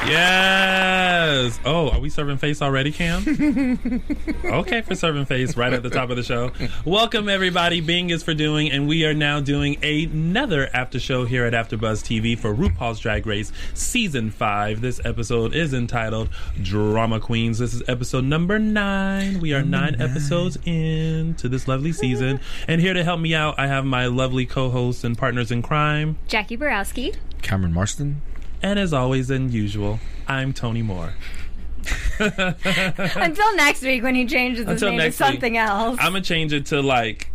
Yes. Oh, are we serving face already, Cam? Okay, for serving face right at the top of the show. Welcome, everybody. Bing is for doing, and we are now doing another after show here at AfterBuzz TV for RuPaul's Drag Race Season 5. This episode is entitled Drama Queens. This is episode number 9. We are nine episodes into this lovely season. And here to help me out, I have my lovely co-hosts and partners in crime, Jackie Borowski, Cameron Marston, and as always and usual, I'm Tony Moore. Until next week when he changes his name to something else. I'm going to change it to like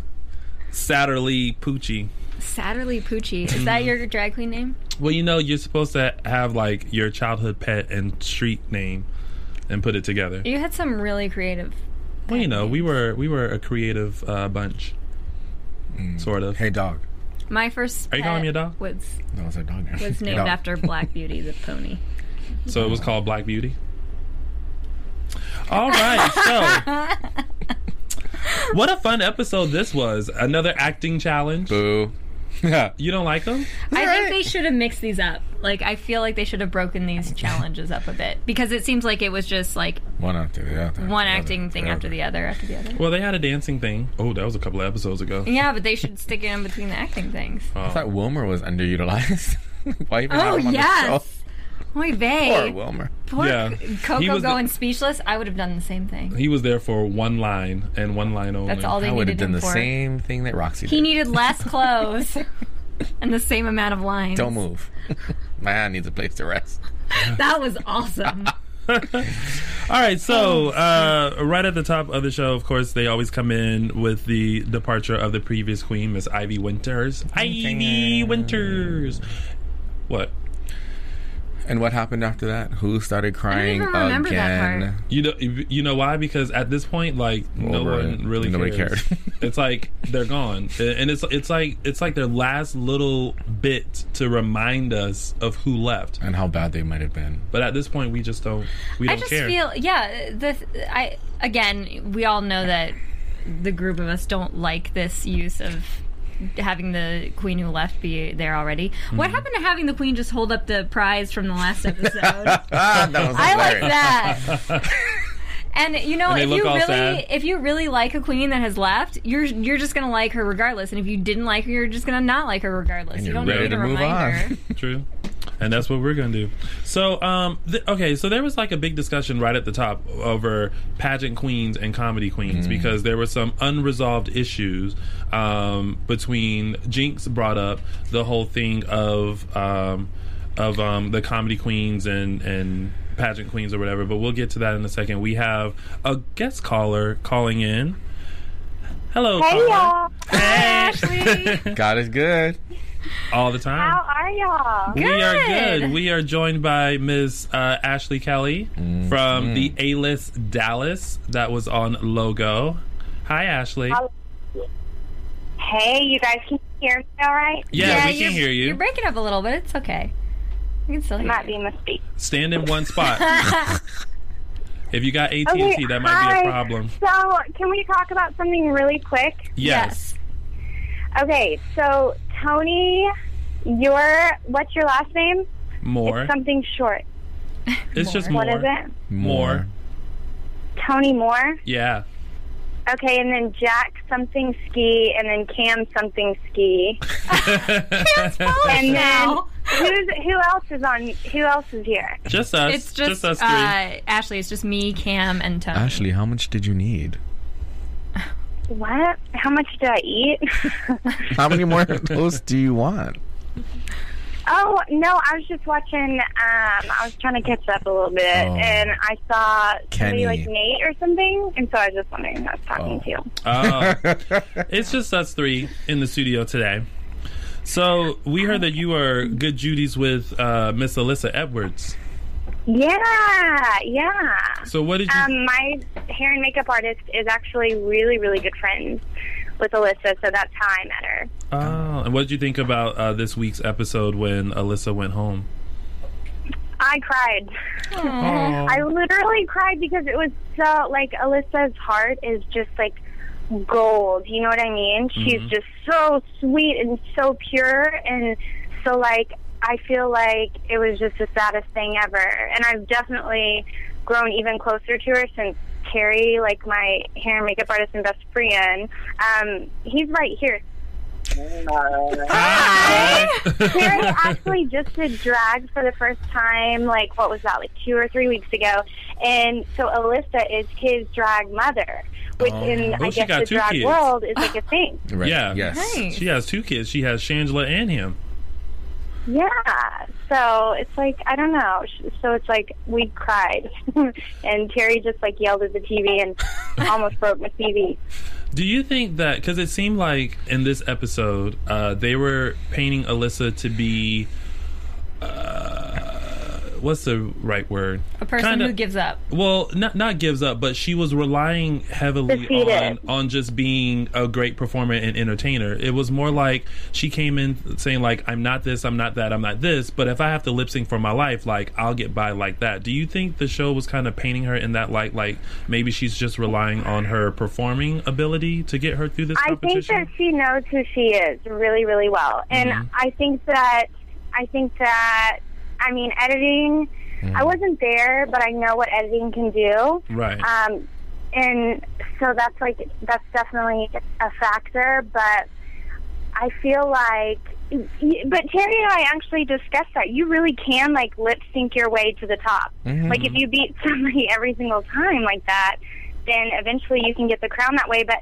Satterly Poochie. Satterly Poochie. Is that your drag queen name? Well, you know, you're supposed to have like your childhood pet and street name and put it together. You had some really creative. Well, you know, we were a creative bunch. Sort of. Hey, dog. My first pet. Are you calling me a dog? Was named after Black Beauty, the pony. So it was called Black Beauty? All right, so what a fun episode this was. Another acting challenge. Boo. You don't like them? I think they should have mixed these up. Like, I feel like they should have broken these challenges up a bit, because it seems like it was just like one after the other, one acting thing after the other after the other. Well, they had a dancing thing. Oh, that was a couple of episodes ago. Yeah, but they should stick it in between the acting things. I thought Wilmer was underutilized. Why even have him on the show? Oy vey. Poor Wilmer. Coco going speechless. I would have done the same thing. He was there for one line and one line only. That's all they needed. I would have done the same thing that Roxy did. He needed less clothes and the same amount of lines. Don't move. My hand needs a place to rest. That was awesome. Alright, so right at the top of the show, of course, they always come in with the departure of the previous queen, Miss Ivy Winters. Ivy Winters. What? And what happened after that? Who started crying again? I don't even remember that part. You know why? Because at this point, like, nobody cared. It's like they're gone, and it's like their last little bit to remind us of who left and how bad they might have been. But at this point, we just don't. I just feel we all know that the group of us don't like this use of having the queen who left be there already. What happened to having the queen just hold up the prize from the last episode? That was hilarious. Like that. And you know, and if you really like a queen that has left, you're just gonna like her regardless. And if you didn't like her, you're just gonna not like her regardless. And you don't need to move on. True. And that's what we're going to do. So, so there was like a big discussion right at the top over pageant queens and comedy queens because there were some unresolved issues between. Jinx brought up the whole thing of the comedy queens and pageant queens or whatever, but we'll get to that in a second. We have a guest caller calling in. Hello, hey, caller. Hey, Ashley. God is good. All the time. How are y'all? We are good. We are joined by Ms. Ashley Kelly from the A-list Dallas that was on Logo. Hi, Ashley. Hey, you guys can hear me all right? Yeah, we can hear you. You're breaking up a little, but it's okay. We can still hear you. Might be in my speech. Stand in one spot. If you got AT&T, that might be a problem. So, can we talk about something really quick? Yes. Okay, so Tony, what's your last name? Moore. It's something short. It's Moore. Just Moore. What is it? Moore. Tony Moore? Yeah. Okay, and then Jack something ski, and then Cam something ski. Cam's and now. Then who else is here? Just us. It's just us three. Ashley, it's just me, Cam, and Tony. Ashley, how much did you need? What? How much did I eat? How many more of those do you want? Oh, no, I was just watching, I was trying to catch up a little bit, and I saw somebody like Nate or something, and so I was just wondering who I was talking to. It's just us three in the studio today. So we heard that you are good Judies with Miss Alyssa Edwards. Yeah. So what did you... my hair and makeup artist is actually really, really good friends with Alyssa, so that's how I met her. Oh, and what did you think about this week's episode when Alyssa went home? I cried. Aww. I literally cried because it was so, like, Alyssa's heart is just, like, gold. You know what I mean? Mm-hmm. She's just so sweet and so pure, and so, like, I feel like it was just the saddest thing ever. And I've definitely grown even closer to her since Carrie, like my hair and makeup artist and best friend. He's right here. Hi. Carrie actually just did drag for the first time, like, what was that, like 2 or 3 weeks ago. And so Alyssa is his drag mother, which in, I guess, the drag kids. World is like a thing. Right. Yeah. Yes. Nice. She has 2 kids. She has Shangela and him. Yeah, so it's like, I don't know. So it's like, we cried. And Terry just like yelled at the TV and almost broke my TV. Do you think that, because it seemed like in this episode, they were painting Alyssa to be, what's the right word? A person who gives up. Well, not gives up, but she was relying heavily on just being a great performer and entertainer. It was more like she came in saying, like, I'm not this, I'm not that, I'm not this, but if I have to lip sync for my life, like, I'll get by like that. Do you think the show was kind of painting her in that light, like, maybe she's just relying on her performing ability to get her through this competition? I think that she knows who she is really, really well. And mm-hmm. I mean, editing, I wasn't there, but I know what editing can do. Right. And so that's definitely a factor, but I feel like, but Terry and I actually discussed that. You really can, like, lip sync your way to the top. Mm-hmm. Like, if you beat somebody every single time like that, then eventually you can get the crown that way. But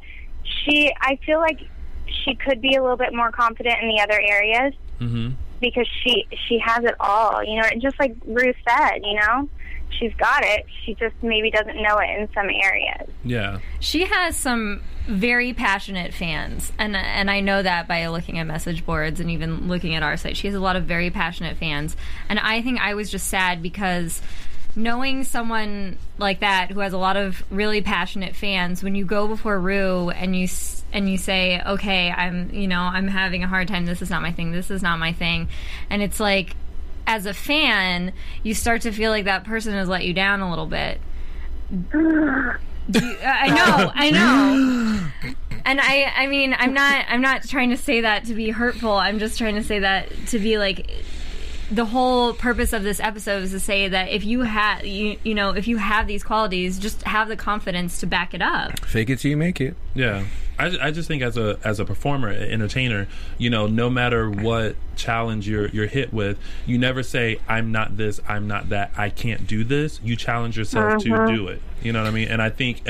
I feel like she could be a little bit more confident in the other areas. Mm-hmm. Because she has it all, you know, just like Ruth said, you know, she's got it. She just maybe doesn't know it in some areas. Yeah. She has some very passionate fans, and I know that by looking at message boards and even looking at our site. She has a lot of very passionate fans, and I think I was just sad because knowing someone like that who has a lot of really passionate fans, when you go before Rue and you say, okay, I'm having a hard time, this is not my thing, and it's like, as a fan, you start to feel like that person has let you down a little bit. I know. And I mean, I'm not trying to say that to be hurtful. I'm just trying to say that to be like, the whole purpose of this episode is to say that if you have, if you have these qualities, just have the confidence to back it up. Fake it till you make it. Yeah. I just think as a performer, entertainer, you know, no matter what challenge you're hit with, you never say, I'm not this, I'm not that, I can't do this. You challenge yourself to do it. You know what I mean? And I think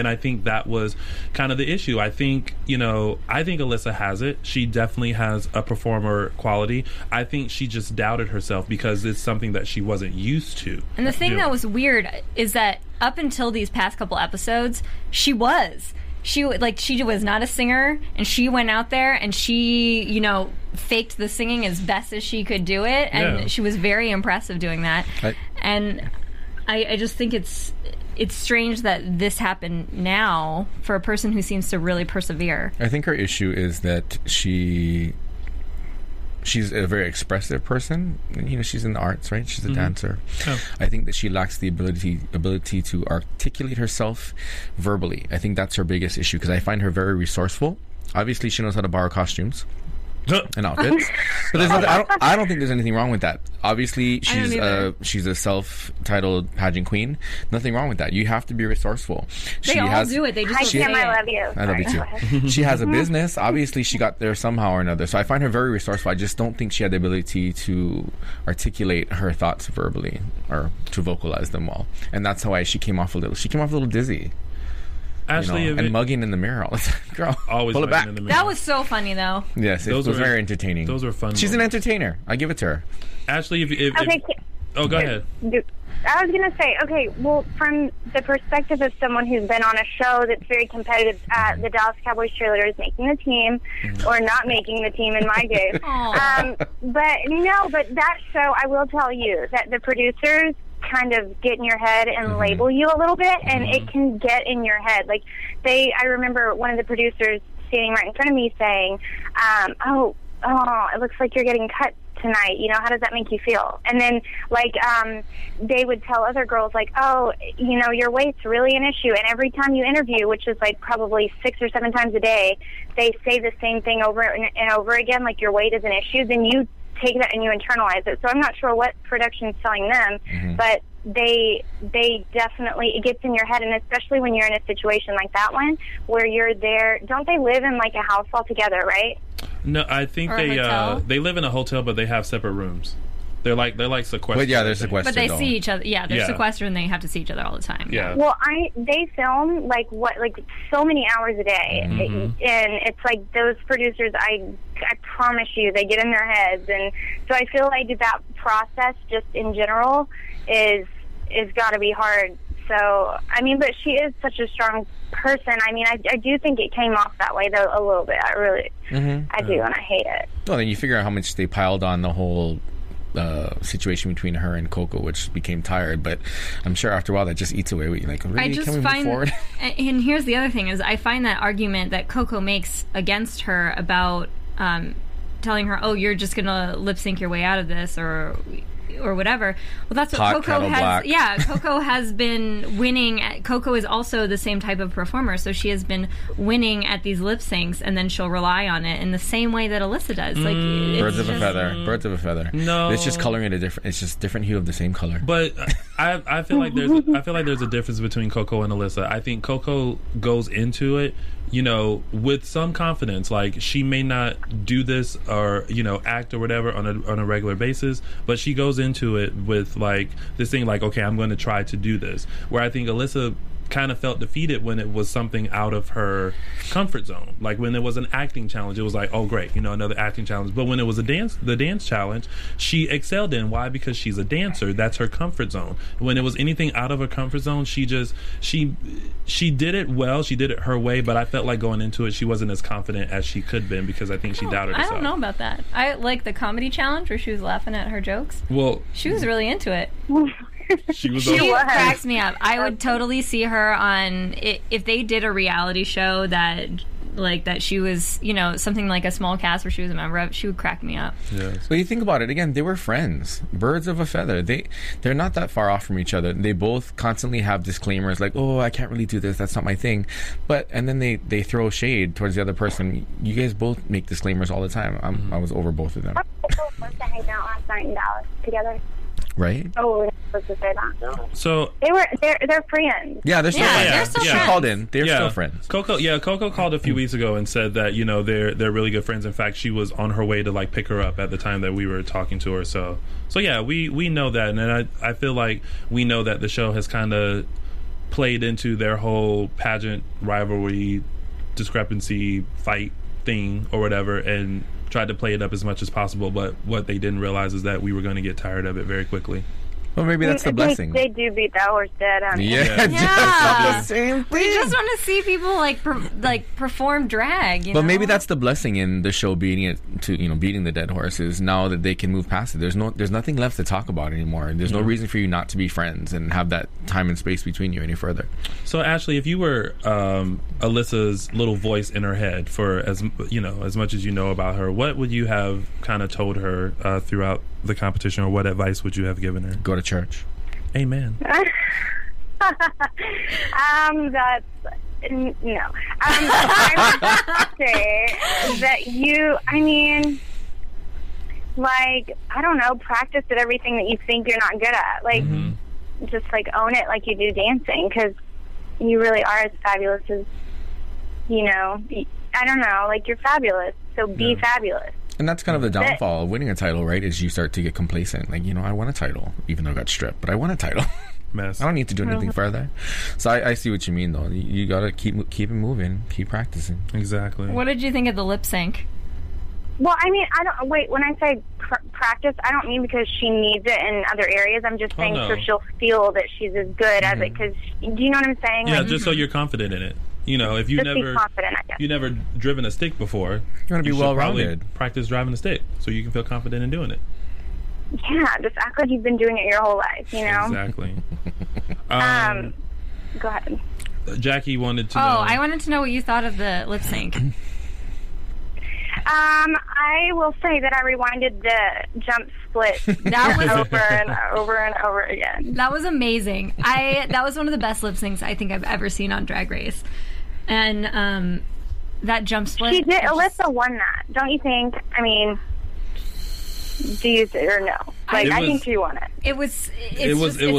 that was kind of the issue. I think Alyssa has it. She definitely has a performer quality. I think she just doubted herself because it's something that she wasn't used to. And the thing that was weird is that up until these past couple episodes, she was not a singer, and she went out there and she, faked the singing as best as she could do it, and she was very impressive doing that. I just think it's strange that this happened now for a person who seems to really persevere. I think her issue is that she's a very expressive person. You know, she's in the arts, right? She's a dancer. Oh. I think that she lacks the ability to articulate herself verbally. I think that's her biggest issue, because I find her very resourceful. Obviously, she knows how to borrow costumes. an outfit. But there's nothing, I don't think there's anything wrong with that. Obviously, she's a self-titled pageant queen. Nothing wrong with that. You have to be resourceful. They all do it. They just do it. I love you. I love you too. She has a business. Obviously, she got there somehow or another. So I find her very resourceful. I just don't think she had the ability to articulate her thoughts verbally or to vocalize them well. And that's why she came off a little. She came off a little dizzy. Ashley, you know, and mugging in the mirror all the time. Girl, always pull it back. In the mirror. That was so funny, though. Yes, it was very entertaining. Those were fun. She's moments. An entertainer. I give it to her. Ashley, go ahead. I was going to say, okay, well, from the perspective of someone who's been on a show that's very competitive, the Dallas Cowboys cheerleaders making the team or not making the team in my case. But that show, I will tell you that the producers kind of get in your head and label you a little bit, and it can get in your head. Like I remember one of the producers standing right in front of me saying, it looks like you're getting cut tonight. You know, how does that make you feel? And then they would tell other girls like, oh, you know, your weight's really an issue. And every time you interview, which is like probably 6 or 7 times a day, they say the same thing over and over again, like your weight is an issue. Then you take that and you internalize it. So I'm not sure what production's telling them, but they definitely, it gets in your head, and especially when you're in a situation like that one where you're there. Don't they live in like a house all together, right? No, I think they live in a hotel, but they have separate rooms. They're like sequestered. But yeah, they're sequestered. But they see each other. Yeah, they're sequestered, and they have to see each other all the time. Yeah. Well, they film like so many hours a day, and it's like those producers. I promise you, they get in their heads, and so I feel like that process just in general is got to be hard. So I mean, but she is such a strong person. I mean, I do think it came off that way though a little bit. I really, I do, and I hate it. Well, then you figure out how much they piled on the whole situation between her and Coco, which became tired, but I'm sure after a while that just eats away with you. Like, really? Can we move forward? And here's the other thing is I find that argument that Coco makes against her about telling her, oh, you're just gonna lip sync your way out of this or whatever. Well, that's what Coco has been winning at. Coco is also the same type of performer, so she has been winning at these lip syncs, and then she'll rely on it in the same way that Alyssa does. Like birds of a feather. No, it's just coloring it it's just different hue of the same color. But I feel like there's a difference between Coco and Alyssa. I think Coco goes into it, you know, with some confidence. Like, she may not do this or, you know, act or whatever on a regular basis, but she goes into it with like this thing like, okay, I'm going to try to do this. Where I think Alyssa kind of felt defeated when it was something out of her comfort zone. Like when it was an acting challenge, it was like, oh great, you know, another acting challenge. But when it was the dance challenge, she excelled in. Why? Because she's a dancer. That's her comfort zone. When it was anything out of her comfort zone, she did it well. She did it her way, but I felt like going into it, she wasn't as confident as she could have been because I think she doubted herself. I don't know about that. I like the comedy challenge where she was laughing at her jokes. Well, she was really into it. She cracks me up. I would totally see her on if they did a reality show that she was, you know, something like a small cast where she was a member of. She would crack me up. Yes. But you think about it again, they were friends, birds of a feather. They're not that far off from each other. They both constantly have disclaimers like, "Oh, I can't really do this. That's not my thing." And then they throw shade towards the other person. You guys both make disclaimers all the time. I was over both of them. Supposed to hang out last night in Dallas together. Right? Oh, we're supposed to say that. No. So they're friends. Yeah, they're still friends. They're still friends. She called in. They're still friends. Coco called a few weeks ago and said that, you know, they're really good friends. In fact, she was on her way to like pick her up at the time that we were talking to her. So yeah, we know that, and I feel like we know that the show has kind of played into their whole pageant rivalry, discrepancy, fight thing or whatever, and tried to play it up as much as possible, but what they didn't realize is that we were going to get tired of it very quickly. Well, maybe that's the blessing. They do beat the horse dead on. Just the same thing. We just want to see people like perform drag. But maybe that's the blessing in the show beating the dead horse is now that they can move past it. There's nothing left to talk about anymore. There's no reason for you not to be friends and have that time and space between you any further. So Ashley, if you were Alyssa's little voice in her head for as much as you know about her, what would you have kind of told her throughout the competition, or what advice would you have given her? Go to church. Amen. That's No. I would say that you, I mean, like, I don't know, practice at everything that you think you're not good at. Like, just, like, own it like you do dancing, because you really are as fabulous as, you know, I don't know, like, you're fabulous, so be fabulous. And that's kind of the downfall of winning a title, right, is you start to get complacent. Like, you know, I won a title, even though I got stripped, but I won a title. Mess. I don't need to do anything further. So I see what you mean, though. You got to keep it moving, keep practicing. Exactly. What did you think of the lip sync? Well, I mean, I don't... Wait, when I say practice, I don't mean because she needs it in other areas. I'm just saying so she'll feel that she's as good as it, because... Do you know what I'm saying? Yeah, like, just so you're confident in it. You know, if you've never... confident, I guess. You've never driven a stick before... You want to be well-rounded. Practice driving a stick so you can feel confident in doing it. Yeah, just act like you've been doing it your whole life, you know? Exactly. Go ahead. Jackie wanted to know... Oh, I wanted to know what you thought of the lip sync. I will say that I rewinded the jump split over and over again. That was amazing. That was one of the best lip syncs I think I've ever seen on Drag Race. And that jump split... She did. Alyssa won that, don't you think? I mean... Do you say or no? Like, I think she won it. It was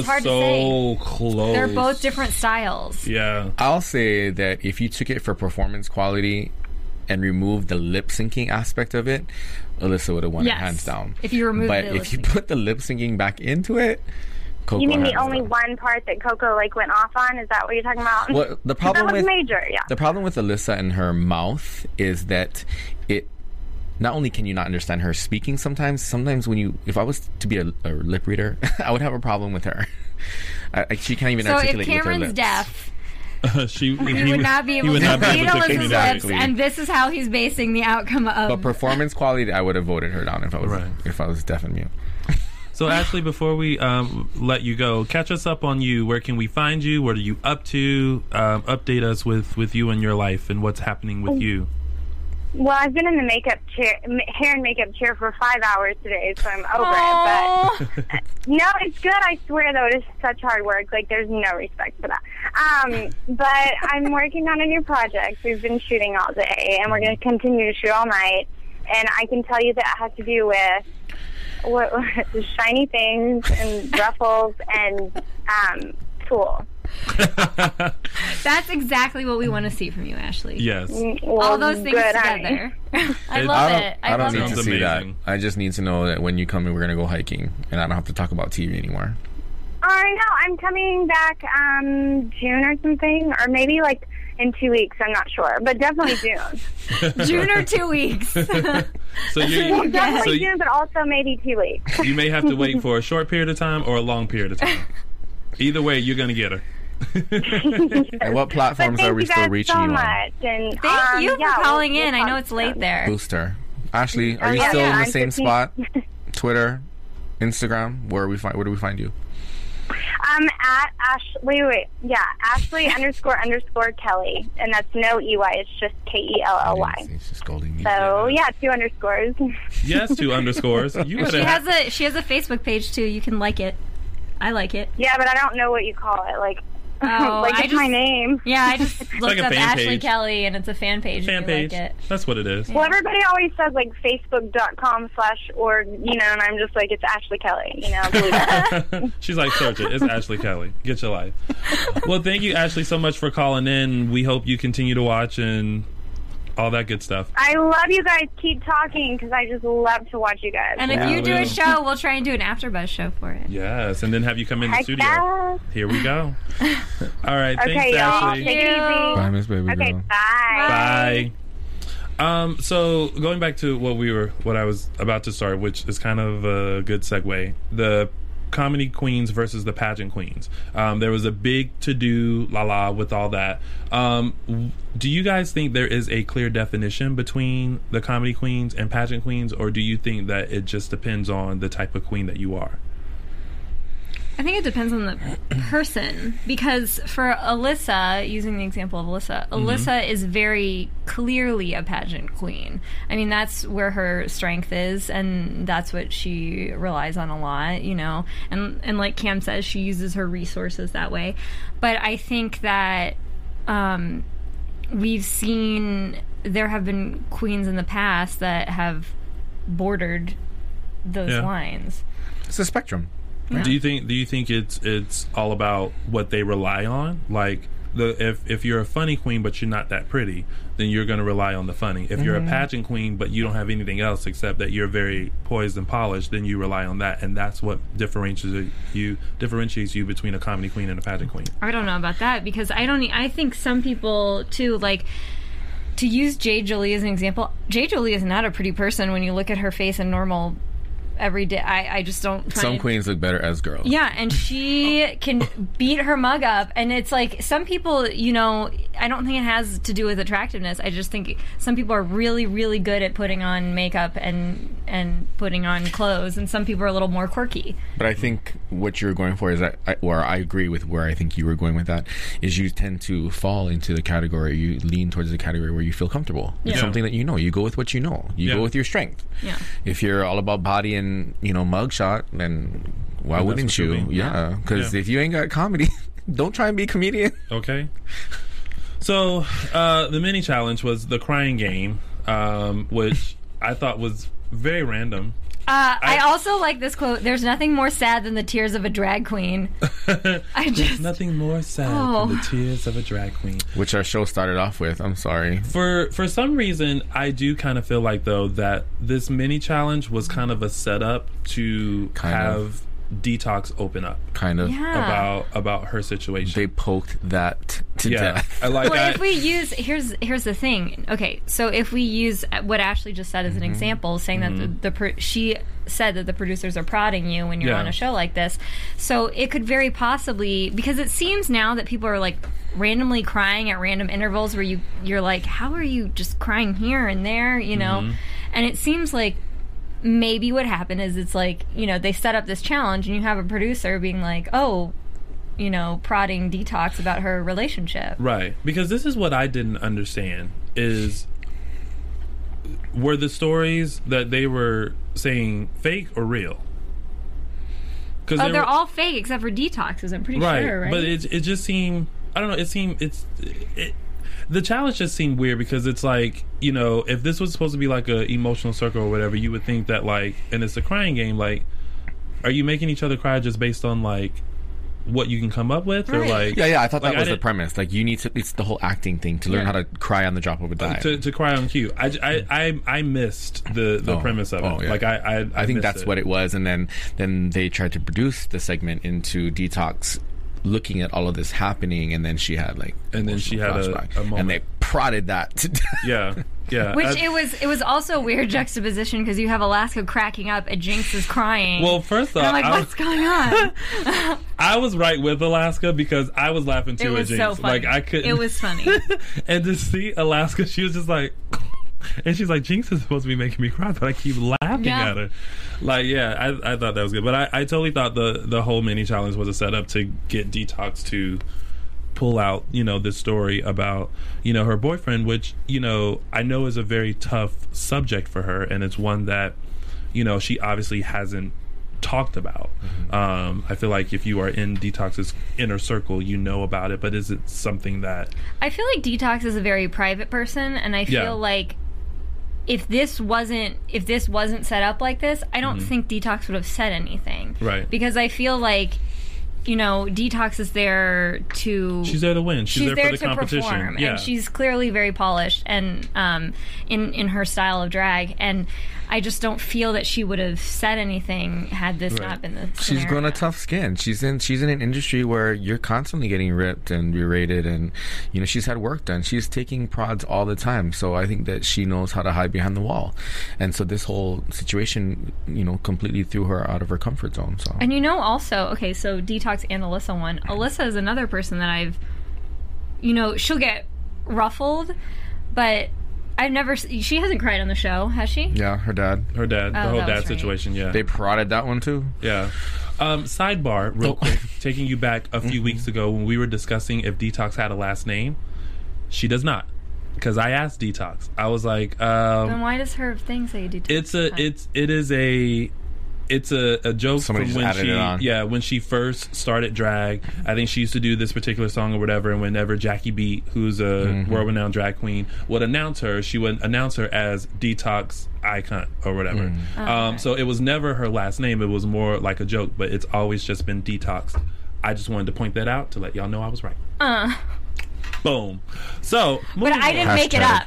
hard so to say. Close. They're both different styles. Yeah. I'll say that if you took it for performance quality and removed the lip syncing aspect of it, Alyssa would have won it hands down. If you removed it. But if you put the lip syncing back into it, Coco, you mean the only one part that Coco like went off on? Is that what you're talking about? Well, the problem that was major, yeah. The problem with Alyssa and her mouth is that it... Not only can you not understand her speaking sometimes when you... If I was to be a lip reader, I would have a problem with her. She can't even articulate with her lips. So if Cameron's deaf, he would not be able to read Alyssa's lips, and this is how he's basing the outcome of... But performance quality, I would have voted her down if I was deaf and mute. So, Ashley, before we let you go, catch us up on you. Where can we find you? What are you up to? Update us with you and your life and what's happening with you. Well, I've been in the hair and makeup chair for 5 hours today, so I'm over it. But no, it's good. I swear, though, it is such hard work. Like, there's no respect for that. But I'm working on a new project. We've been shooting all day, and we're going to continue to shoot all night. And I can tell you that it has to do with shiny things and ruffles and tools. That's exactly what we want to see from you, Ashley. Yes. Well, all those things together. I love it. I don't need to see that. I just need to know that when you come in, we're going to go hiking, and I don't have to talk about TV anymore. No, I'm coming back June or something, or maybe like in 2 weeks. I'm not sure, but definitely June. June or 2 weeks. June, but also maybe 2 weeks. You may have to wait for a short period of time or a long period of time. Either way, you're going to get her. And what platforms are we still reaching you on? Thank you for calling in. I know it's late there. Booster. Ashley, are you still in the same spot? Twitter, Instagram, where do we find you? At Ashley __ Kelly. And that's no EY, it's just KELLY. It's just Goldie. So, yeah, 2 underscores. Yes, 2 underscores. She has a Facebook page, too. You can like it. I like it. Yeah, but I don't know what you call it. Like, it's my name. Yeah, I just looked up Ashley Kelly, and it's a fan page. Like it. That's what it is. Yeah. Well, everybody always says, like, facebook.com/org, you know, and I'm just like, it's Ashley Kelly, you know. Believe it. She's like, search it. It's Ashley Kelly. Get your life. Well, thank you, Ashley, so much for calling in. We hope you continue to watch and... all that good stuff. I love you guys. Keep talking, because I just love to watch you guys. And if you do a show, we'll try and do an AfterBuzz show for it. Yes, and then have you come in the studio. Guess. Here we go. All right, thanks, Ashley. Take it easy. Bye, Miss Baby Girl. Okay, bye. Bye. So going back to what I was about to start, which is kind of a good segue. The comedy queens versus the pageant queens. There was a big to-do, with all that. Do you guys think there is a clear definition between the comedy queens and pageant queens, or do you think that it just depends on the type of queen that you are? I think it depends on the person, because for Alyssa, using the example of Alyssa is very clearly a pageant queen. I mean, that's where her strength is, and that's what she relies on a lot, you know. And like Cam says, she uses her resources that way. But I think that we've seen there have been queens in the past that have bordered those lines. It's a spectrum. Yeah. Do you think it's all about what they rely on? Like if you're a funny queen but you're not that pretty, then you're going to rely on the funny. If you're a pageant queen but you don't have anything else except that you're very poised and polished, then you rely on that, and that's what differentiates you between a comedy queen and a pageant queen. I don't know about that, because I think some people too, like, to use Jade Jolie as an example, Jade Jolie is not a pretty person when you look at her face in normal every day. I just don't. Some queens look better as girls. Yeah, and she can beat her mug up, and it's like some people, you know, I don't think it has to do with attractiveness. I just think some people are really, really good at putting on makeup and putting on clothes, and some people are a little more quirky. But I think what you're going for is I agree with where I think you were going with that, is you tend to fall into the category, you lean towards the category where you feel comfortable. Yeah. It's something that you know. You go with what you know. You go with your strength. Yeah. If you're all about body and mugshot, then why wouldn't you? Yeah, because if you ain't got comedy, don't try and be a comedian. Okay. So the mini challenge was the crying game, which I thought was very random. I also like this quote: "There's nothing more sad than the tears of a drag queen." There's nothing more sad than the tears of a drag queen, which our show started off with. I'm sorry. For some reason, I do kind of feel like though that this mini challenge was kind of a setup to Detox open up, kind of, about her situation. They poked that to death. I like that. If we use here's the thing. Okay, so if we use what Ashley just said as an example, saying that she said that the producers are prodding you when you're on a show like this, so it could very possibly, because it seems now that people are like randomly crying at random intervals where you're like, how are you just crying here and there, you know? And it seems like, maybe what happened is it's like, you know, they set up this challenge and you have a producer being like, oh, you know, prodding Detox about her relationship. Right. Because this is what I didn't understand is, were the stories that they were saying fake or real? Because they're all fake except for Detox's, I'm pretty sure, right? But it just seemed, I don't know, the challenge just seemed weird because it's like, you know, if this was supposed to be like an emotional circle or whatever, you would think that, like, and it's a crying game, like, are you making each other cry just based on, like, what you can come up with? Right. Or like, I thought that was the premise. Like, you need to, it's the whole acting thing, to learn how to cry on the drop of a dime. To cry on cue. I missed the premise of it. Oh, yeah. Like, I think that's what it was. And then they tried to produce the segment into Detox looking at all of this happening, and then she had a moment, and they prodded that to death. Which it was also a weird juxtaposition because you have Alaska cracking up and Jinx is crying. Well, first off, and I'm like, what's going on? I was right with Alaska because I was laughing too at Jinx. So funny. Like I couldn't. It was funny. And to see Alaska, she was just like, and she's like, Jinx is supposed to be making me cry, but I keep laughing at her. Like, I thought that was good. But I totally thought the whole mini challenge was a setup to get Detox to pull out, you know, this story about, you know, her boyfriend, which, you know, I know is a very tough subject for her. And it's one that, you know, she obviously hasn't talked about. I feel like if you are in Detox's inner circle, you know about it. But is it something that... I feel like Detox is a very private person. And I feel like... If this wasn't set up like this, I don't think Detox would have said anything. Right. Because I feel like, you know, Detox is there to... She's there to win. She's there for the competition. Perform, and she's clearly very polished and in her style of drag. And I just don't feel that she would have said anything had this not been the scenario. She's grown a tough skin. She's in an industry where you're constantly getting ripped and berated, and, you know, she's had work done. She's taking prods all the time. So I think that she knows how to hide behind the wall. And so this whole situation, you know, completely threw her out of her comfort zone. So. And you know also, okay, so Detox and Alyssa won. Alyssa is another person that I've, you know, she'll get ruffled, but... she hasn't cried on the show, has she? Yeah, her dad. Oh, the whole dad situation, They prodded that one, too. Yeah. Sidebar, real quick, taking you back a few weeks ago when we were discussing if Detox had a last name. She does not. Because I asked Detox. I was like... then why does her thing say Detox? It is a... it's a joke from when she, yeah, when she first started drag. I think she used to do this particular song or whatever, and whenever Jackie Beat, who's a world-renowned drag queen, would announce her, she would announce her as Detox Icon or whatever. So it was never her last name. It was more like a joke, but it's always just been Detox. I just wanted to point that out to let y'all know I was right. Boom. So, but I didn't make it up.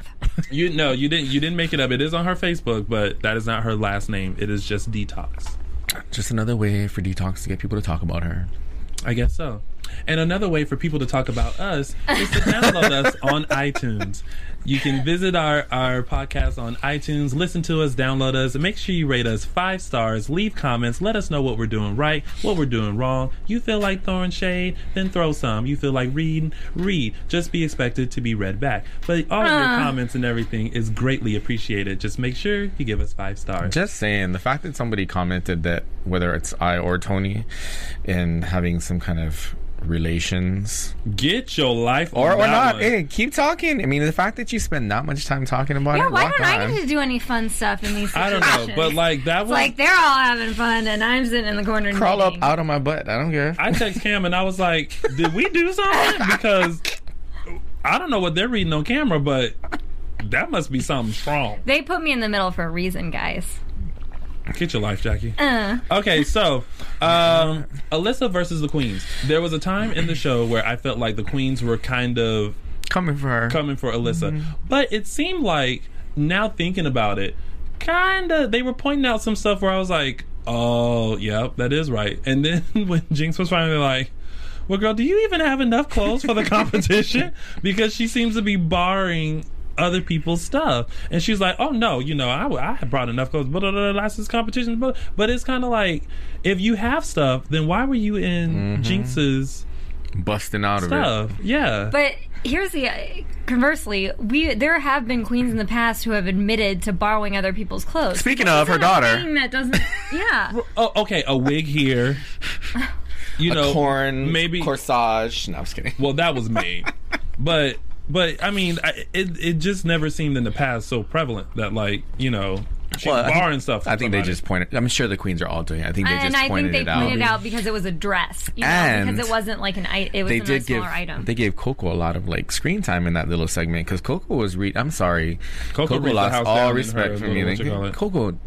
You didn't make it up. It is on her Facebook, but that is not her last name. It is just Detox. Just another way for Detox to get people to talk about her. I guess so. And another way for people to talk about us is to download us on iTunes. You can visit our podcast on iTunes, listen to us, download us, and make sure you rate us 5 stars, leave comments, let us know what we're doing right, what we're doing wrong. You feel like throwing shade, then throw some. You feel like reading, read. Just be expected to be read back. But all of your comments and everything is greatly appreciated. Just make sure you give us 5 stars. Just saying, the fact that somebody commented that, whether it's I or Tony, and having some kind of relations, get your life on or not. Hey, keep talking. I mean, the fact that you spend that much time talking about it. Why don't I get to do any fun stuff in these situations? I don't know, but like that was like they're all having fun and I'm sitting in the corner crawl up out of my butt. I don't care. I text Cam and I was like, did we do something? Because I don't know what they're reading on camera, but that must be something strong. They put me in the middle for a reason, guys. Get your life, Jackie. Okay, so Alyssa versus the Queens. There was a time in the show where I felt like the Queens were kind of coming for her, coming for Alyssa. But it seemed like, now thinking about it, kind of they were pointing out some stuff where I was like, oh, yeah, that is right. And then when Jinx was finally like, well, girl, do you even have enough clothes for the competition? Because she seems to be borrowing other people's stuff, and she's like, oh no, you know, I brought enough clothes, blah, blah, blah, last this competition, but it's kind of like, if you have stuff, then why were you in Jinx's busting out stuff of it? Yeah, but here's the conversely, there have been queens in the past who have admitted to borrowing other people's clothes. Speaking of her daughter, that doesn't oh, okay, a wig here, you a know, corn, maybe corsage. No, I'm just kidding. Well, that was me, but. But, I mean, it just never seemed in the past so prevalent that, like, you know, she's borrowing stuff. I think they just pointed... I'm sure the queens are all doing it. I think they just pointed it out. And I think they pointed it out because it was a dress. You know, because it wasn't like an item. It was a smaller item. They gave Coco a lot of, like, screen time in that little segment because Coco was... I'm sorry. Coco lost all respect for me. Coco...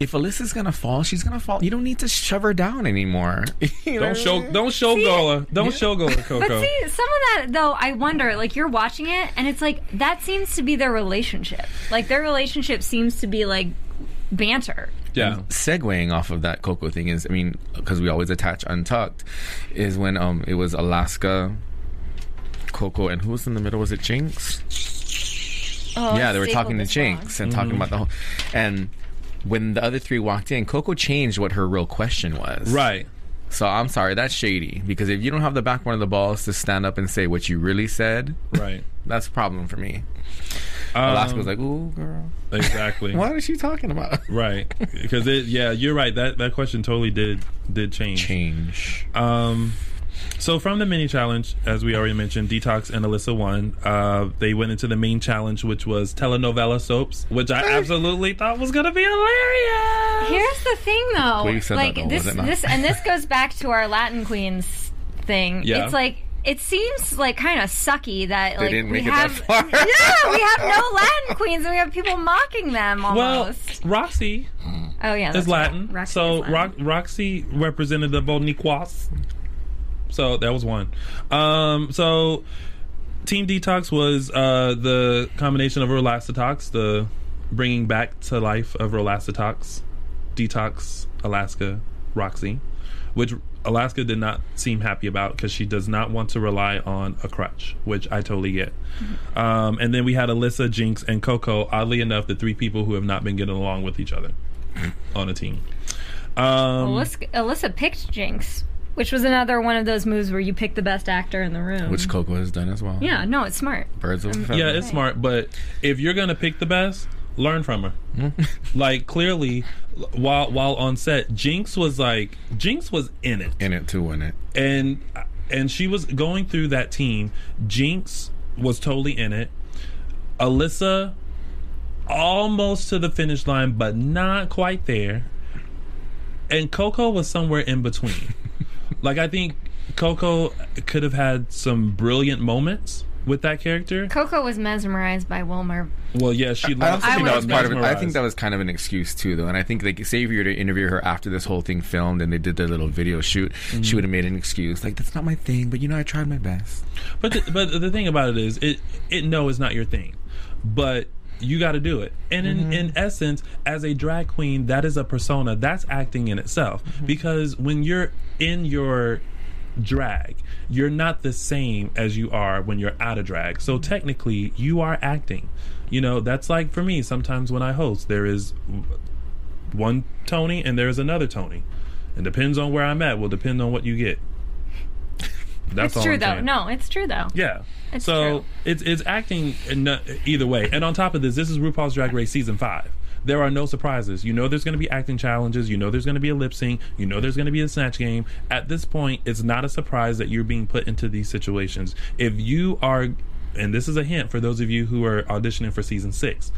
If Alyssa's gonna fall, she's gonna fall. You don't need to shove her down anymore. You know? Don't showgirl her, Coco. But see, some of that though, I wonder. Like, you're watching it, and it's like that seems to be their relationship. Like, their relationship seems to be like banter. Yeah. And segueing off of that Coco thing is, I mean, because we always attach Untucked, is when it was Alaska, Coco, and who was in the middle? Was it Jinx? Oh, yeah, they were talking to Jinx and talking about the whole and. When the other three walked in, Coco changed what her real question was. Right. So I'm sorry, that's shady. Because if you don't have the backbone of the balls to stand up and say what you really said, right, that's a problem for me. Alaska's like, ooh, girl. Exactly. What is she talking about? Right. Because, you're right. That question totally did change. So from the mini challenge, as we already mentioned, Detox and Alyssa won. They went into the main challenge, which was telenovela soaps, which I absolutely thought was going to be hilarious. Here's the thing, though. Well, you said like that, though, this goes back to our Latin Queens thing. Yeah. It's like, it seems like kind of sucky that like we have no Latin queens and we have people mocking them almost. Well, Roxy, is Latin. Right. Roxy is Latin. Roxy represented the Boniquas. So that was one. So Team Detox was the combination of Relaxatox, the bringing back to life of Relaxatox, Detox, Alaska, Roxy, which Alaska did not seem happy about because she does not want to rely on a crutch, which I totally get. And then we had Alyssa, Jinx, and Coco. Oddly enough, the three people who have not been getting along with each other on a team. Alyssa picked Jinx. Which was another one of those moves where you pick the best actor in the room. Which Coco has done as well. Yeah, no, it's smart. Birds of a feather. Yeah, it's smart, but if you're going to pick the best, learn from her. Like, clearly, while on set, Jinx was in it. In it too, wasn't it? And she was going through that team. Jinx was totally in it. Alyssa, almost to the finish line, but not quite there. And Coco was somewhere in between. Like, I think Coco could have had some brilliant moments with that character. Coco was mesmerized by Wilmer. Well, yeah, she loves him. I think that was kind of an excuse, too, though. And I think they saved her to interview her after this whole thing filmed and they did their little video shoot. Mm-hmm. She would have made an excuse. Like, that's not my thing, but, you know, I tried my best. But the thing about it is, no, it's not your thing. But you got to do it. And in essence, as a drag queen, that is a persona. That's acting in itself. Mm-hmm. Because when you're in your drag, you're not the same as you are when you're out of drag. So technically, you are acting. You know, that's like for me, sometimes when I host, there is one Tony and there is another Tony. It depends on where I'm at, will depend on what you get. That's all I'm saying. It's true, though. No, it's true, though. Yeah. It's true. It's acting either way. And on top of this, this is RuPaul's Drag Race Season 5. There are no surprises. You know there's going to be acting challenges. You know there's going to be a lip sync. You know there's going to be a snatch game. At this point, it's not a surprise that you're being put into these situations. If you are, and this is a hint for those of you who are auditioning for Season 6,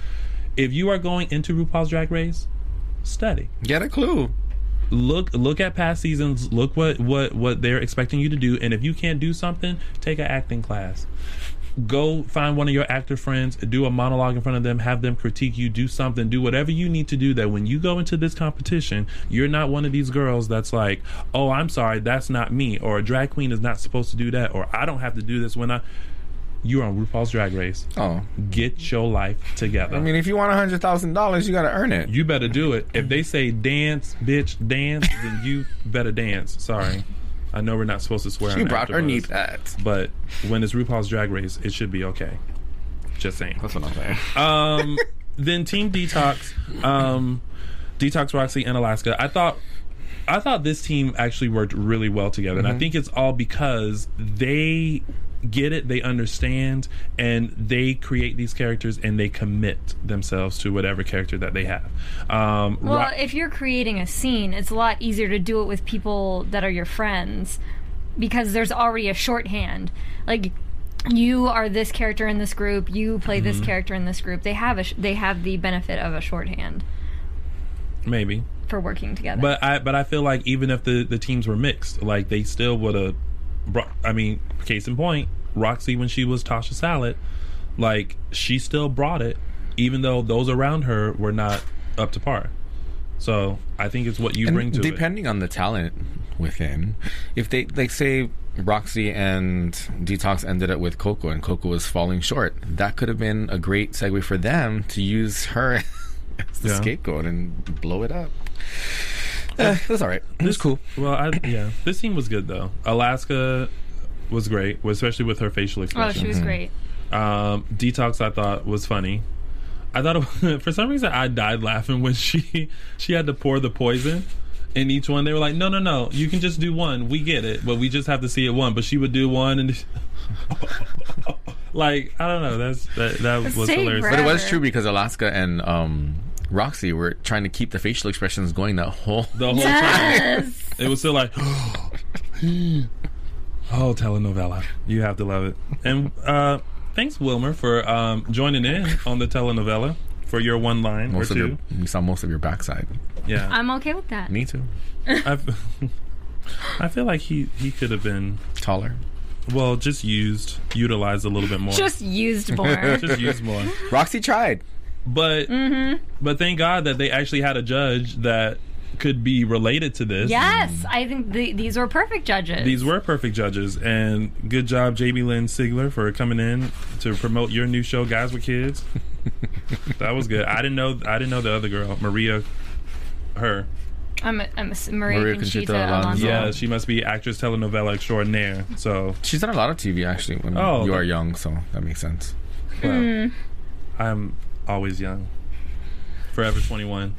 if you are going into RuPaul's Drag Race, study. Get a clue. Look at past seasons. Look what they're expecting you to do. And if you can't do something, take an acting class. Go find one of your actor friends, do a monologue in front of them, have them critique you, do something, do whatever you need to do that when you go into this competition, you're not one of these girls that's like, oh, I'm sorry, that's not me, or a drag queen is not supposed to do that, or I don't have to do this when I... You're on RuPaul's Drag Race. Oh. Get your life together. I mean, if you want $100,000, you got to earn it. You better do it. If they say dance, bitch, dance, then you better dance. Sorry. I know we're not supposed to swear on AfterBuzz. She brought her knee pads. But when it's RuPaul's Drag Race, it should be okay. Just saying. That's what I'm saying. Then Team Detox, Detox, Roxy, and Alaska. I thought this team actually worked really well together. Mm-hmm. And I think it's all because they get it, they understand, and they create these characters and they commit themselves to whatever character that they have. If you're creating a scene, it's a lot easier to do it with people that are your friends because there's already a shorthand. Like, you are this character in this group, you play this character in this group. They have the benefit of a shorthand. Maybe. For working together. But I feel like even if the teams were mixed, like, they still would have... I mean, case in point, Roxy, when she was Tasha Salad, like, she still brought it, even though those around her were not up to par. So I think it's what you bring to it. Depending on the talent within, if they, like, say Roxy and Detox ended up with Coco and Coco was falling short, that could have been a great segue for them to use her as the scapegoat and blow it up. That's all right. It's cool. Well, this scene was good, though. Alaska was great, especially with her facial expression. Oh, she was great. Detox, I thought, was funny. I thought for some reason I died laughing when she had to pour the poison in each one. They were like, no, you can just do one. We get it, but we just have to see it one. But she would do one and. Like, I don't know. That was hilarious. Forever. But it was true because Alaska and Roxy were trying to keep the facial expressions going the whole time. It was still like, oh, telenovela. You have to love it. And thanks, Wilmer, for joining in on the telenovela for your one line or two. We saw most of your backside. Yeah, I'm okay with that. Me too. I feel like he could have been taller. Well, just utilized a little bit more. Just used more. Roxy tried. But thank God that they actually had a judge that could be related to this. Yes, I think these were perfect judges. And good job, Jamie Lynn Sigler, for coming in to promote your new show, Guys with Kids. That was good. I didn't know the other girl, Maria. I'm Maria Conchita Alonso. Yeah, she must be actress telenovela extraordinaire. So she's done a lot of TV actually. When you are young, so that makes sense. Wow. I'm always young, forever 21.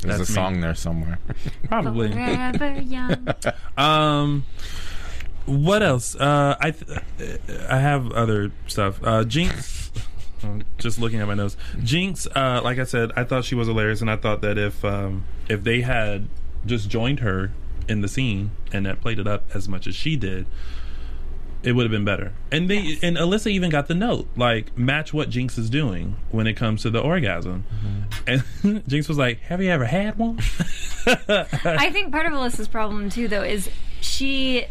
There's a song there somewhere. Probably. Forever young. What else? I have other stuff. Jinx. I'm just looking at my notes. Jinx. Like I said, I thought she was hilarious, and I thought that if they had just joined her in the scene and that played it up as much as she did, it would have been better. And and Alyssa even got the note, like, match what Jinx is doing when it comes to the orgasm. Mm-hmm. And Jinx was like, have you ever had one? I think part of Alyssa's problem, too, though, is she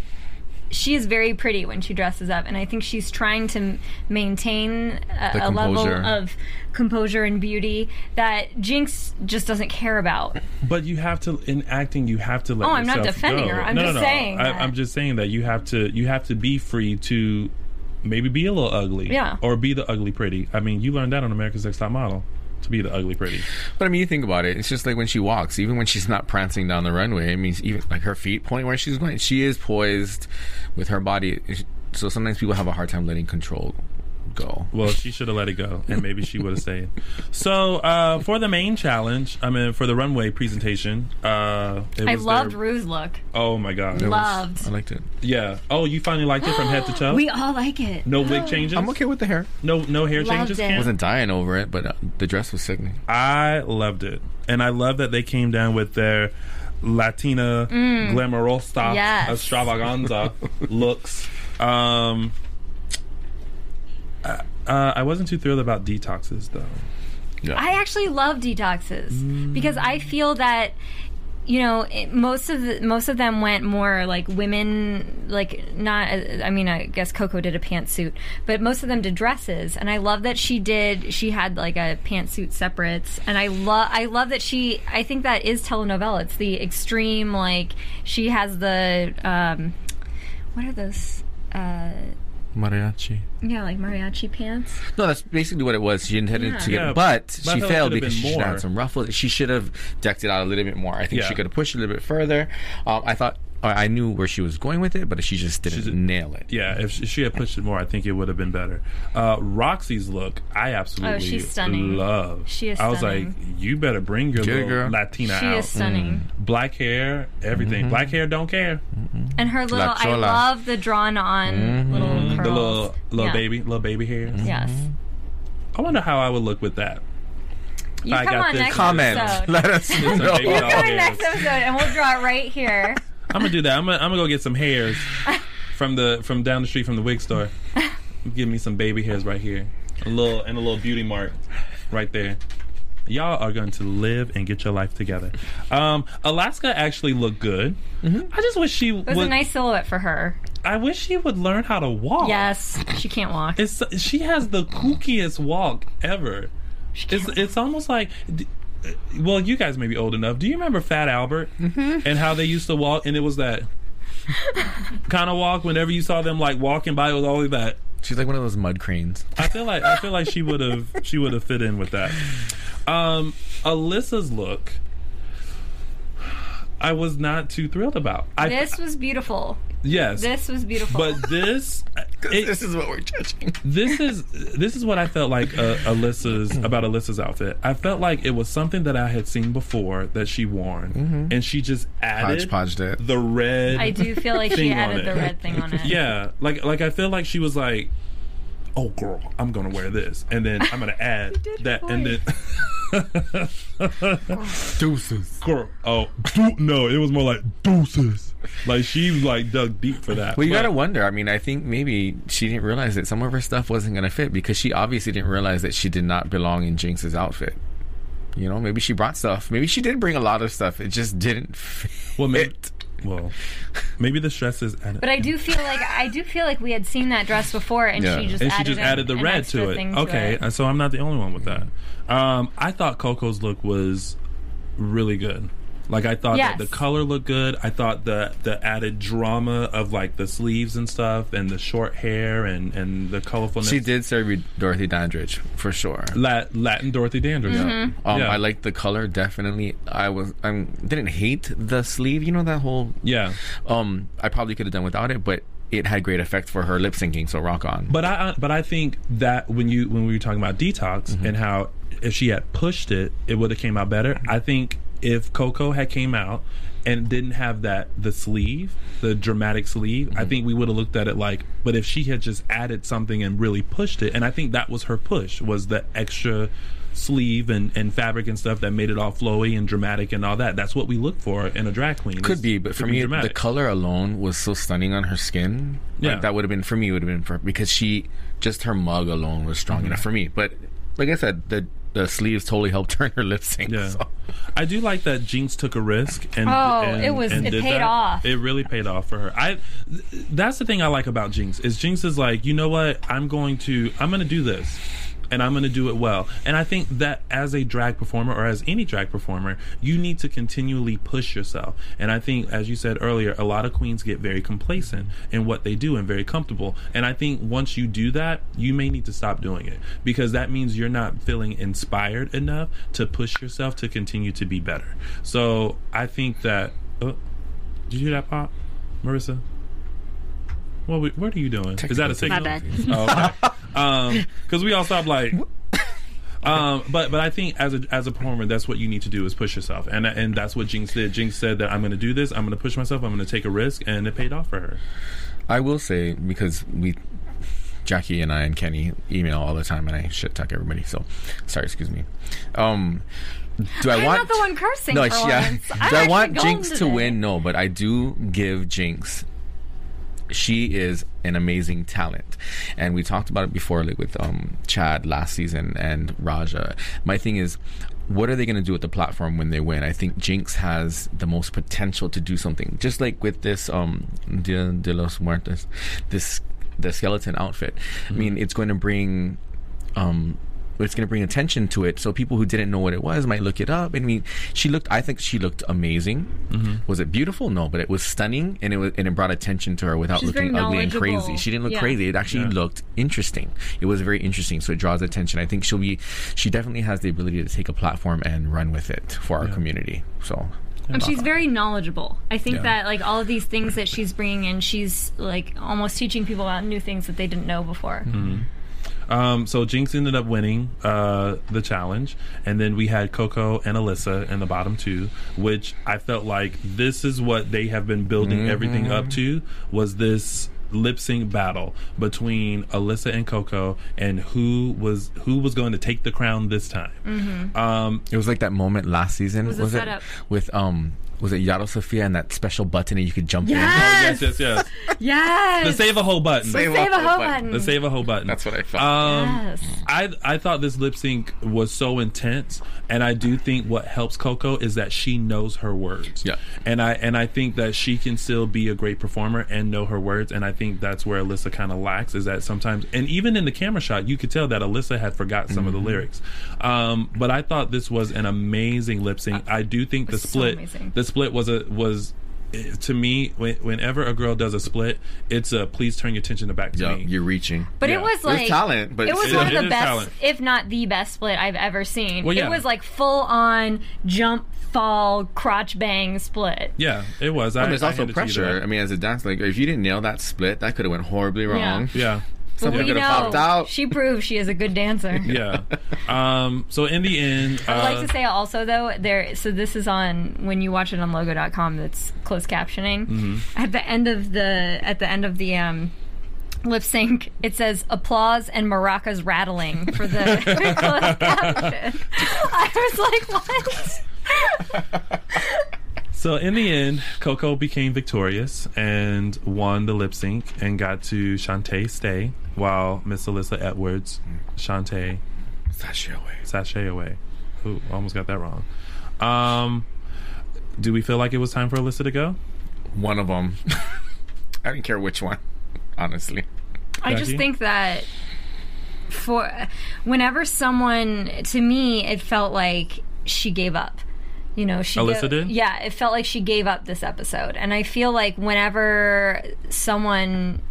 is very pretty when she dresses up, and I think she's trying to maintain a level of composure and beauty that Jinx just doesn't care about. But you have to, in acting, you have to let yourself go. Oh, I'm not defending her. I'm just saying that you have to be free to maybe be a little ugly. Yeah. Or be the ugly pretty. I mean, you learned that on America's Next Top Model. To be the ugly pretty. But I mean, you think about it, it's just like when she walks, even when she's not prancing down the runway, I mean, even like her feet point where she's going, she is poised with her body. So sometimes people have a hard time letting control go. Well, she should have let it go, and maybe she would have stayed. So for the main challenge, I mean, for the runway presentation, I loved Rue's look. Oh my god, I liked it. Yeah. Oh, you finally liked it from head to toe. We all like it. No wig changes. I'm okay with the hair. No hair loved changes. I wasn't dying over it, but the dress was sickening. I loved it, and I love that they came down with their Latina glamorosa extravaganza looks. I wasn't too thrilled about Detoxes, though. Yeah. I actually love Detoxes because I feel that, you know, most of them went more like women, like not. I mean, I guess Coco did a pantsuit, but most of them did dresses, and I love that she did. She had like a pantsuit separates, and I love that she. I think that is telenovela. It's the extreme, like she has the what are those? Mariachi. Yeah, like mariachi pants. No, that's basically what it was. She intended to get, but she failed because she should have had some ruffles. She should have decked it out a little bit more. I think she could have pushed it a little bit further. I knew where she was going with it, but she just didn't nail it. Yeah, if she had pushed it more, I think it would have been better. Roxy's look, I absolutely love. Oh, she's stunning. She is stunning. I was like, you better bring your little Latina out. She is stunning. Black hair, everything. Mm-hmm. Black hair don't care. Mm-hmm. And her little, I love the drawn-on little curls. The little baby hair. Mm-hmm. Yes. I wonder how I would look with that. You I come got on this next comment. Episode. Let us know. You come on next episode, and we'll draw it right here. I'm gonna do that. I'm gonna go get some hairs from down the street from the wig store. Give me some baby hairs right here, a little beauty mark right there. Y'all are going to live and get your life together. Alaska actually looked good. Mm-hmm. I just wish she would. It was a nice silhouette for her. I wish she would learn how to walk. Yes, she can't walk. She has the kookiest walk ever. It's almost like. Well, you guys may be old enough. Do you remember Fat Albert and how they used to walk? And it was that kind of walk. Whenever you saw them like walking by, it was always that. She's like one of those mud cranes. I feel like she would have fit in with that. Alyssa's look, I was not too thrilled about. This was beautiful. Yes, this was beautiful. But this is what we're judging. This is what I felt like about Alyssa's outfit. I felt like it was something that I had seen before that she wore, and she just added the red. I do feel like she added the red thing on it. Yeah, like I feel like she was like, "Oh, girl, I'm gonna wear this," and then I'm gonna add that, and then. Deuces. Girl. Oh no, it was more like deuces. Like she like dug deep for that. Well, you gotta wonder. I mean, I think maybe she didn't realize that some of her stuff wasn't gonna fit because she obviously didn't realize that she did not belong in Jinx's outfit. You know, maybe she brought stuff. Maybe she did bring a lot of stuff. It just didn't fit. Maybe the dress is. But I do feel like we had seen that dress before, and she just added the red to it. Okay, so I'm not the only one with that. I thought Coco's look was really good. Like I thought that the color looked good. I thought the added drama of like the sleeves and stuff, and the short hair, and the colorfulness. She did serve Dorothy Dandridge for sure. Latin Dorothy Dandridge. Mm-hmm. I liked the color definitely. I didn't hate the sleeve. You know that whole I probably could have done without it, but it had great effect for her lip syncing. So rock on. But I think that when we were talking about Detox and how if she had pushed it, it would have came out better. I think. If Coco had came out and didn't have the dramatic sleeve, I think we would have looked at it like, but if she had just added something and really pushed it, and I think that was her push, was the extra sleeve and fabric and stuff that made it all flowy and dramatic and all that. That's what we look for in a drag queen. But for me, the color alone was so stunning on her skin. Yeah. Like that would have been, for me, because her mug alone was strong enough for me. But like I said, the the sleeves totally helped turn her lip sync. Yeah. So. I do like that Jinx took a risk and it paid off. It really paid off for her. That's the thing I like about Jinx is Jinx is like, you know what, I'm going to do this. And I'm going to do it well. And I think that as a drag performer or as any drag performer, you need to continually push yourself. And I think, as you said earlier, a lot of queens get very complacent in what they do and very comfortable. And I think once you do that, you may need to stop doing it because that means you're not feeling inspired enough to push yourself to continue to be better. So I think that... Oh, did you hear that pop, Marissa? What are you doing? Is that a signal? My bad. Oh, okay. Because we all stopped like, but I think as a performer, that's what you need to do is push yourself, and that's what Jinx did. Jinx said that I'm going to do this, I'm going to push myself, I'm going to take a risk, and it paid off for her. I will say because Jackie and I and Kenny email all the time, and I shit talk everybody. So sorry, excuse me. I'm not the one cursing. No, do I want Jinx to win? No, but I do give Jinx. She is an amazing talent, and we talked about it before, like with Chad last season and Raja. My thing is, what are they going to do with the platform when they win? I think Jinx has the most potential to do something, just like with this Dia de los Muertos, the skeleton outfit. Mm-hmm. I mean, it's going to bring attention to it, so people who didn't know what it was might look it up. I mean, I think she looked amazing. Mm-hmm. Was it beautiful? No, but it was stunning, and it brought attention to her without looking ugly and crazy. She didn't look crazy. It actually looked interesting. It was very interesting, so it draws attention. I think she definitely has the ability to take a platform and run with it for our community. So and she's very knowledgeable. I think that like all of these things that she's bringing in, she's like almost teaching people about new things that they didn't know before. Mm-hmm. So Jinx ended up winning the challenge, and then we had Coco and Alyssa in the bottom two, which I felt like this is what they have been building everything up to, was this lip sync battle between Alyssa and Coco, and who was going to take the crown this time. Mm-hmm. It was like that moment last season. Was it setup with was it Yaro Sofia and that special button and you could jump in? Oh, yes. Yes. The save a whole button. The save a whole button. That's what I thought. I thought this lip sync was so intense, and I do think what helps Coco is that she knows her words. Yeah. And I think that she can still be a great performer and know her words, and I think that's where Alyssa kind of lacks, is that sometimes, and even in the camera shot, you could tell that Alyssa had forgot some of the lyrics. But I thought this was an amazing lip sync. I do think the split... Split was to me, whenever a girl does a split, it's a please turn your attention back to me. You're reaching, but it was like talent. But it was one of the best, if not the best split I've ever seen. Well, yeah. It was like full on jump, fall, crotch bang split. Yeah, it was. Well, there's also pressure. I mean, as a dancer, like if you didn't nail that split, that could have went horribly wrong. Yeah. Well, we know she proved she is a good dancer. Yeah. So in the end, I'd like to say also though, so this is on, when you watch it on Logo.com, that's closed captioning. Mm-hmm. At the end of the lip sync, it says applause and maracas rattling for the closed caption. I was like, what? So in the end, Coco became victorious and won the lip sync and got to Shantae Stay, while Miss Alyssa Edwards, Shantae, Sashay away. Ooh, almost got that wrong. Do we feel like it was time for Alyssa to go? One of them. I didn't care which one, honestly. I just think that whenever someone, to me, it felt like she gave up. You know, Alyssa did? Yeah, it felt like she gave up this episode. And I feel like whenever someone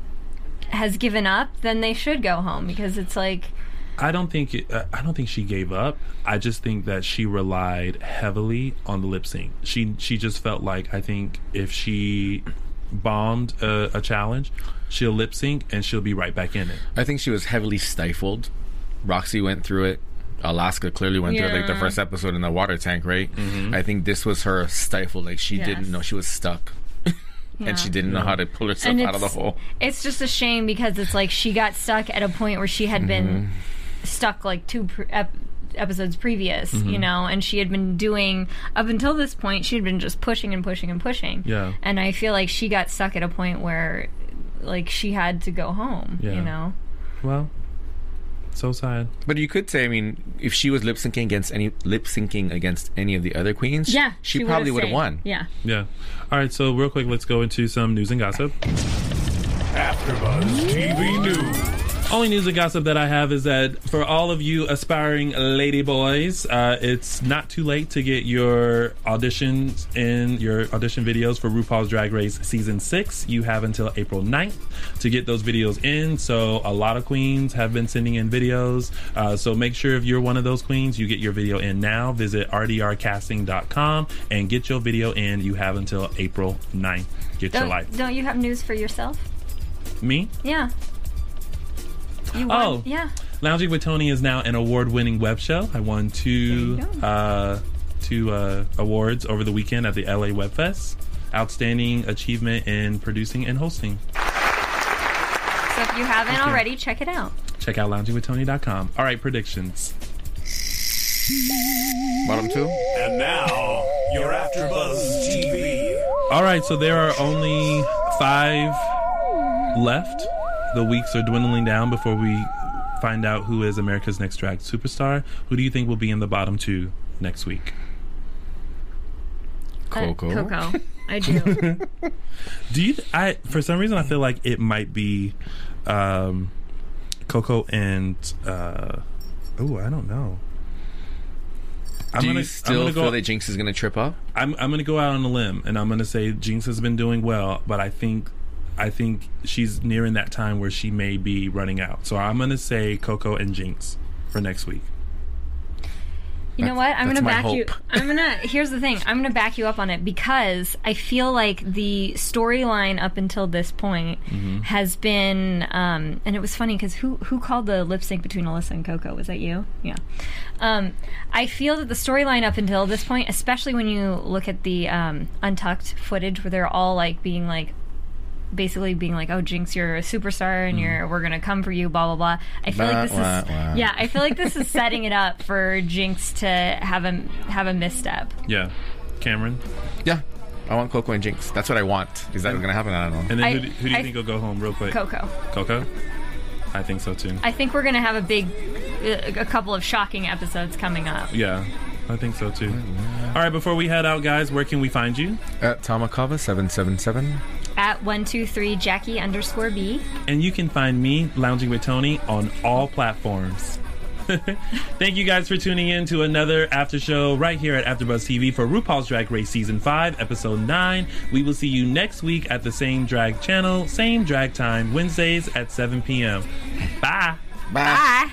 has given up, then they should go home, because it's like... I don't think she gave up. I just think that she relied heavily on the lip sync. She just felt like, I think if she bombed a challenge, she'll lip sync and she'll be right back in it. I think she was heavily stifled. Roxy went through it. Alaska clearly went through like the first episode in the water tank, right? Mm-hmm. I think this was her stifle. Like she didn't know, she was stuck, and she didn't know how to pull herself out of the hole. It's just a shame, because it's like she got stuck at a point where she had been stuck like two episodes previous, you know, and she had been doing, up until this point, she had been just pushing. Yeah. And I feel like she got stuck at a point where like she had to go home, you know? Well, So sad. But you could say, I mean, if she was lip syncing against any of the other queens, yeah, she probably would have won. Yeah. Yeah. All right. So real quick, let's go into some news and gossip. AfterBuzz TV News. Only news and gossip that I have is that for all of you aspiring lady boys, it's not too late to get your auditions in, your audition videos for RuPaul's Drag Race Season 6. You have until April 9th to get those videos in. So a lot of queens have been sending in videos. So make sure if you're one of those queens, you get your video in now. Visit rdrcasting.com and get your video in. You have until April 9th. Get your life. Don't you have news for yourself? Me? Yeah. You won. Oh. Yeah. Lounging with Tony is now an award-winning web show. I won two awards over the weekend at the LA Web Fest. Outstanding achievement in producing and hosting. So if you haven't already, check it out. Check out loungingwithtony.com. All right, predictions. Bottom two. And now, you're AfterBuzz TV. All right, so there are only 5 left. The weeks are dwindling down before we find out who is America's Next Drag Superstar. Who do you think will be in the bottom 2 next week? Coco. I do. I for some reason I feel like it might be Coco and I don't know. Do you feel that Jinx is going to trip up? I'm going to go out on a limb and I'm going to say Jinx has been doing well, but I think she's nearing that time where she may be running out. So I'm going to say Coco and Jinx for next week. You know what? I'm going to back you. Here's the thing. I'm going to back you up on it because I feel like the storyline up until this point has been, and it was funny because who called the lip sync between Alyssa and Coco? Was that you? Yeah. I feel that the storyline up until this point, especially when you look at the Untucked footage where they're all like being like, basically being like, oh, Jinx, you're a superstar and we're going to come for you, blah, blah, blah. I feel like this is setting it up for Jinx to have a misstep. Yeah. Cameron? Yeah. I want Coco and Jinx. That's what I want. Is that going to happen? I don't know. And then who do you think will go home real quick? Coco? I think so, too. I think we're going to have a couple of shocking episodes coming up. Yeah. I think so, too. All right, before we head out, guys, where can we find you? At Tomakava777. At 123 Jackie_B. And you can find me, Lounging with Tony, on all platforms. Thank you guys for tuning in to another after show right here at AfterBuzz TV for RuPaul's Drag Race Season 5, Episode 9. We will see you next week at the same drag channel, same drag time, Wednesdays at 7 p.m. Bye. Bye. Bye.